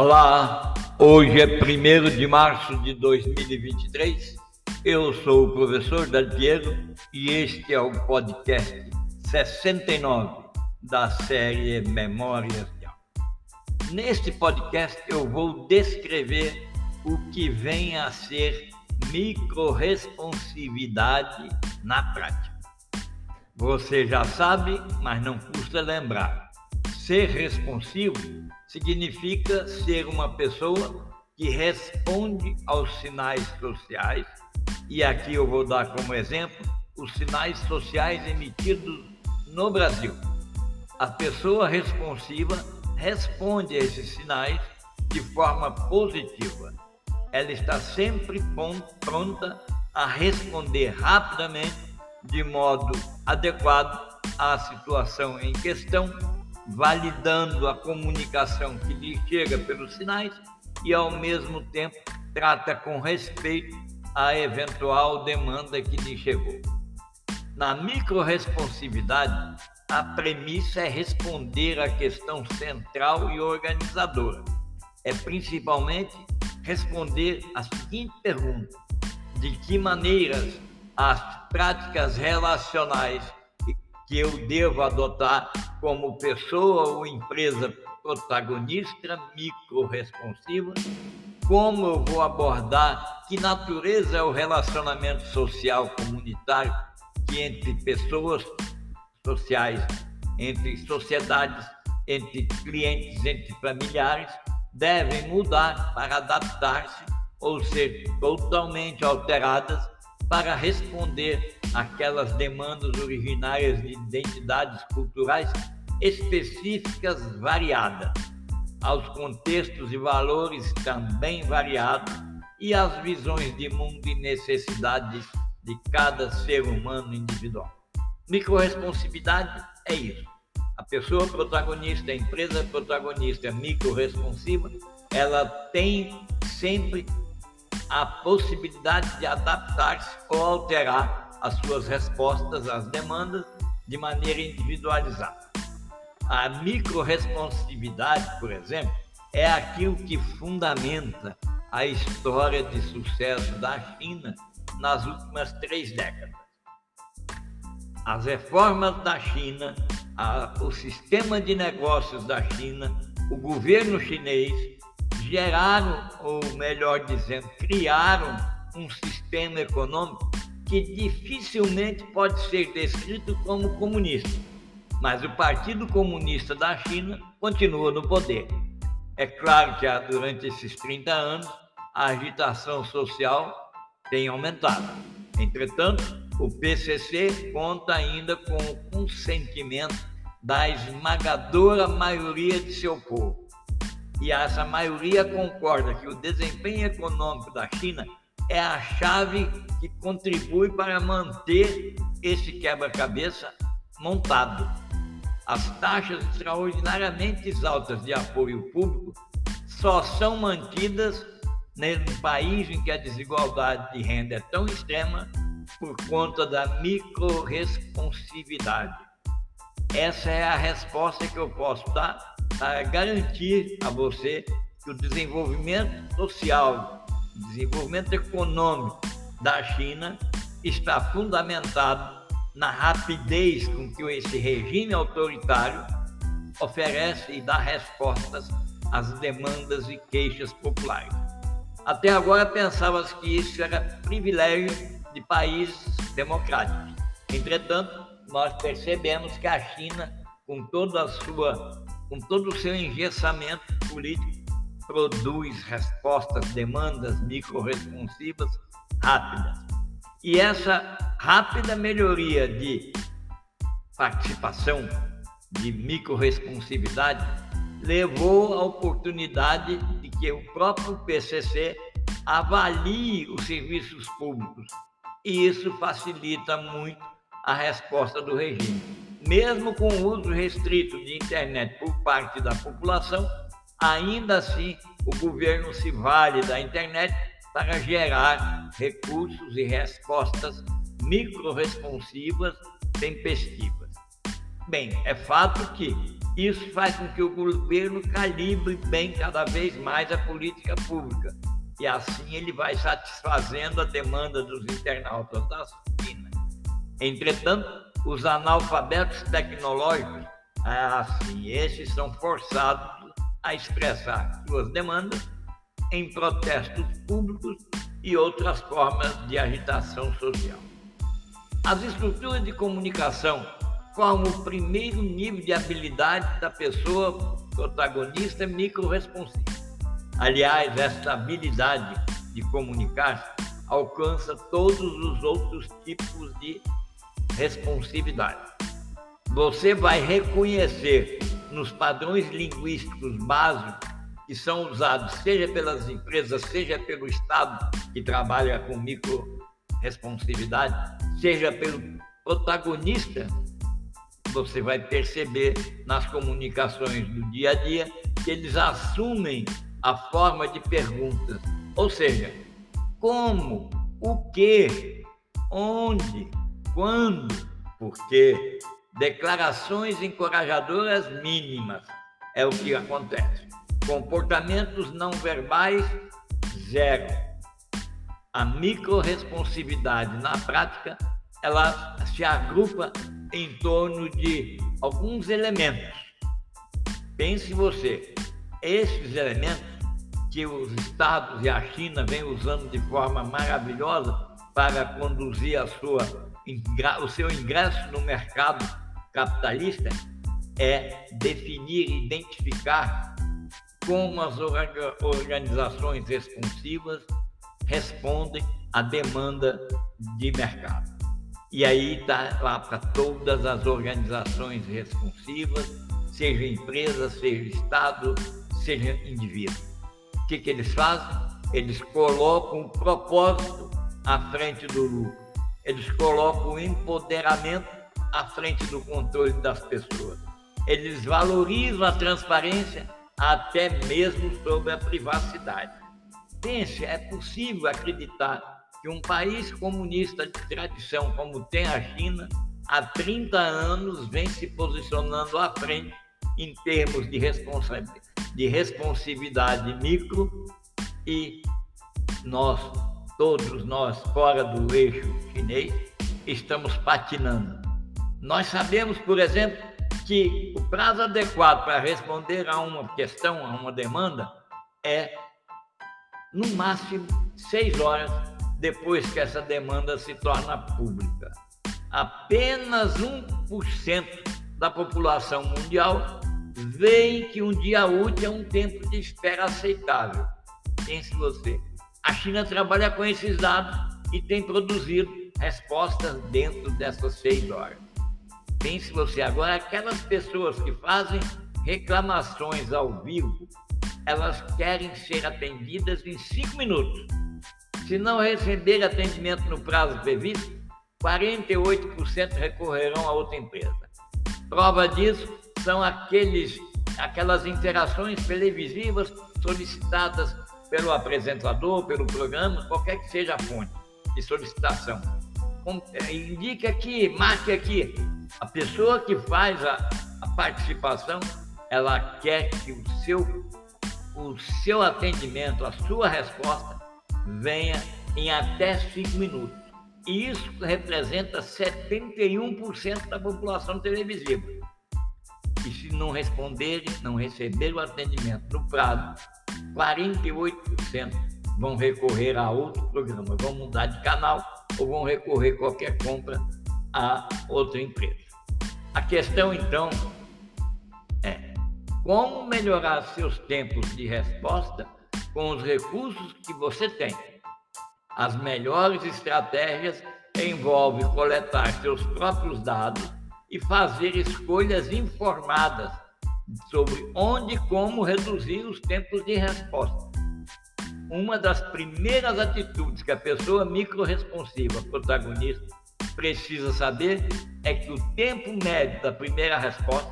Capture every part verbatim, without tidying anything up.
Olá, hoje é primeiro de março de dois mil e vinte e três, eu sou o professor Daldiero e este é o podcast sessenta e nove da série Memórias de Algo. Neste podcast eu vou descrever o que vem a ser microresponsividade na prática. Você já sabe, mas não custa lembrar, ser responsivo significa ser uma pessoa que responde aos sinais sociais, e aqui eu vou dar como exemplo os sinais sociais emitidos no Brasil. A pessoa responsiva responde a esses sinais de forma positiva. Ela está sempre pronta a responder rapidamente, de modo adequado à situação em questão, validando a comunicação que lhe chega pelos sinais e, ao mesmo tempo, trata com respeito a eventual demanda que lhe chegou. Na microresponsividade, a premissa é responder à questão central e organizadora. É principalmente responder a seguinte pergunta: de que maneiras as práticas relacionais que eu devo adotar como pessoa ou empresa protagonista microresponsiva? Como eu vou abordar? Que natureza é o relacionamento social comunitário que entre pessoas sociais, entre sociedades, entre clientes, entre familiares, devem mudar para adaptar-se ou ser totalmente alteradas para responder aquelas demandas originárias de identidades culturais específicas variadas, aos contextos e valores também variados e às visões de mundo e necessidades de cada ser humano individual. Microresponsividade é isso. A pessoa protagonista, a empresa protagonista microresponsiva, ela tem sempre a possibilidade de adaptar-se ou alterar as suas respostas às demandas de maneira individualizada. A microresponsividade, por exemplo, é aquilo que fundamenta a história de sucesso da China nas últimas três décadas. As reformas da China, a, o sistema de negócios da China, o governo chinês geraram, ou melhor dizendo, criaram um sistema econômico que dificilmente pode ser descrito como comunista, mas o Partido Comunista da China continua no poder. É claro que durante esses trinta anos a agitação social tem aumentado. Entretanto, o P C C conta ainda com o consentimento da esmagadora maioria de seu povo. E essa maioria concorda que o desempenho econômico da China é a chave que contribui para manter esse quebra-cabeça montado. As taxas extraordinariamente altas de apoio público só são mantidas num país em que a desigualdade de renda é tão extrema por conta da microresponsividade. Essa é a resposta que eu posso dar para garantir a você que o desenvolvimento social, desenvolvimento econômico da China está fundamentado na rapidez com que esse regime autoritário oferece e dá respostas às demandas e queixas populares. Até agora pensava-se que isso era privilégio de países democráticos. Entretanto, nós percebemos que a China, com toda a sua, com todo o seu engessamento político, produz respostas, demandas microresponsivas rápidas. E essa rápida melhoria de participação, de microresponsividade, levou à oportunidade de que o próprio P C C avalie os serviços públicos. E isso facilita muito a resposta do regime. Mesmo com o uso restrito de internet por parte da população, ainda assim, o governo se vale da internet para gerar recursos e respostas microresponsivas tempestivas. Bem, é fato que Isso faz com que o governo calibre bem cada vez mais a política pública. E assim ele vai satisfazendo a demanda dos internautas da China. Entretanto, os analfabetos tecnológicos, assim, esses são forçados a expressar suas demandas em protestos públicos e outras formas de agitação social. As estruturas de comunicação formam o primeiro nível de habilidade da pessoa protagonista micro responsiva. Aliás, esta habilidade de comunicar alcança todos os outros tipos de responsividade. Você vai reconhecer nos padrões linguísticos básicos que são usados seja pelas empresas, seja pelo Estado que trabalha com micro-responsividade, seja pelo protagonista, você vai perceber nas comunicações do dia a dia que eles assumem a forma de perguntas, ou seja, como, o que, onde, quando, por quê, declarações encorajadoras mínimas é o que acontece. Comportamentos não verbais, zero. A microresponsividade, na prática, ela se agrupa em torno de alguns elementos. Pense você, esses elementos que os Estados e a China vêm usando de forma maravilhosa para conduzir a sua, o seu ingresso no mercado capitalista é definir e identificar como as organizações responsivas respondem à demanda de mercado. E aí está lá para todas as organizações responsivas, seja empresa, seja Estado, seja indivíduo. O que, que eles fazem? Eles colocam o propósito à frente do lucro. Eles colocam o empoderamento à frente do controle das pessoas. Eles valorizam a transparência até mesmo sobre a privacidade. Pense, é possível acreditar que um país comunista de tradição como tem a China, há trinta anos vem se posicionando à frente em termos de, responsa- de responsividade micro e nós, todos nós, fora do eixo chinês, estamos patinando. Nós sabemos, por exemplo, que o prazo adequado para responder a uma questão, a uma demanda, é, no máximo, seis horas depois que essa demanda se torna pública. Apenas um por cento da população mundial vê que um dia útil é um tempo de espera aceitável. Pense você. A China trabalha com esses dados e tem produzido respostas dentro dessas seis horas. Pense você, agora aquelas pessoas que fazem reclamações ao vivo, elas querem ser atendidas em cinco minutos. Se não receber atendimento no prazo previsto, quarenta e oito por cento recorrerão a outra empresa. Prova disso são aqueles, aquelas interações televisivas solicitadas pelo apresentador, pelo programa, qualquer que seja a fonte de solicitação. Indica aqui, marque aqui. A pessoa que faz a, a participação, ela quer que o seu, o seu atendimento, a sua resposta, venha em até cinco minutos. E isso representa setenta e um por cento da população televisiva. E se não responderem, não receber o atendimento no prazo, quarenta e oito por cento vão recorrer a outro programa, vão mudar de canal ou vão recorrer qualquer compra a outra empresa. A questão, então, é como melhorar seus tempos de resposta com os recursos que você tem. As melhores estratégias envolvem coletar seus próprios dados e fazer escolhas informadas sobre onde e como reduzir os tempos de resposta. Uma das primeiras atitudes que a pessoa microresponsiva protagonista precisa saber é que o tempo médio da primeira resposta,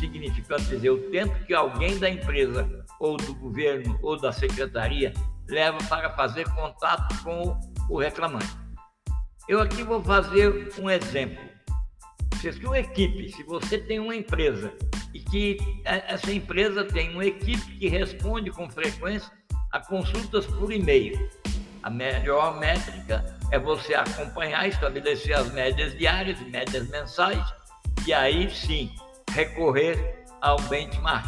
significando dizer o tempo que alguém da empresa ou do governo ou da secretaria leva para fazer contato com o reclamante. Eu aqui vou fazer um exemplo. Se a sua equipe, se você tem uma empresa e que essa empresa tem uma equipe que responde com frequência a consultas por e-mail. A melhor métrica é você acompanhar, estabelecer as médias diárias e médias mensais, e aí sim recorrer ao benchmark,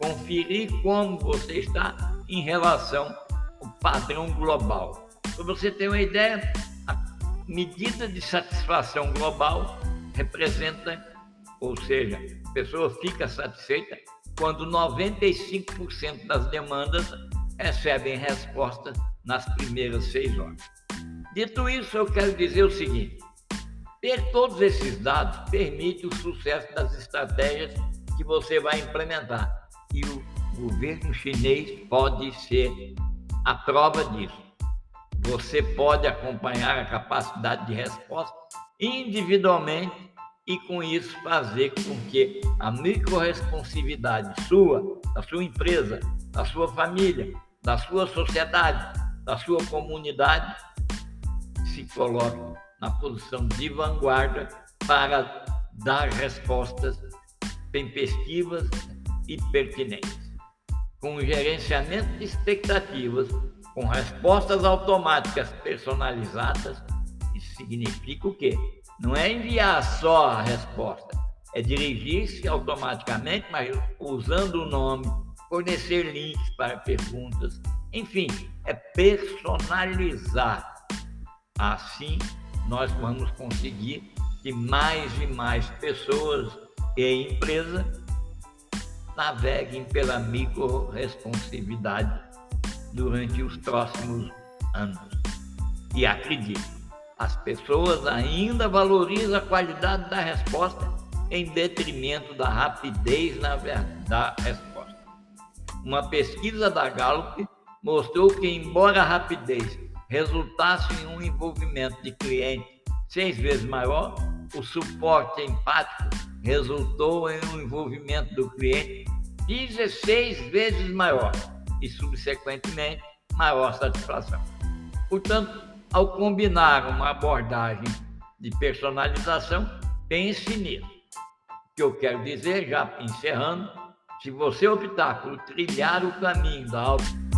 conferir como você está em relação ao padrão global. Para você ter uma ideia, a medida de satisfação global representa, ou seja, a pessoa fica satisfeita quando noventa e cinco por cento das demandas recebem resposta nas primeiras seis horas. Dito isso, eu quero dizer o seguinte: ter todos esses dados permite o sucesso das estratégias que você vai implementar, e o governo chinês pode ser a prova disso. Você pode acompanhar a capacidade de resposta individualmente e, com isso, fazer com que a microresponsividade sua, da sua empresa, da sua família, da sua sociedade, da sua comunidade, se coloque na posição de vanguarda para dar respostas tempestivas e pertinentes. Com gerenciamento de expectativas, com respostas automáticas personalizadas, isso significa o quê? Não é enviar só a resposta, é dirigir-se automaticamente, mas usando o nome, fornecer links para perguntas, enfim, é personalizar. Assim, nós vamos conseguir que mais e mais pessoas e empresas naveguem pela microresponsividade durante os próximos anos. E acredito, as pessoas ainda valorizam a qualidade da resposta em detrimento da rapidez na da resposta. Uma pesquisa da Gallup mostrou que, embora a rapidez resultasse em um envolvimento de cliente seis vezes maior, o suporte empático resultou em um envolvimento do cliente dezesseis vezes maior e, subsequentemente, maior satisfação. Portanto, ao combinar uma abordagem de personalização, pense nisso. O que eu quero dizer, já encerrando, se você optar por trilhar o caminho da auto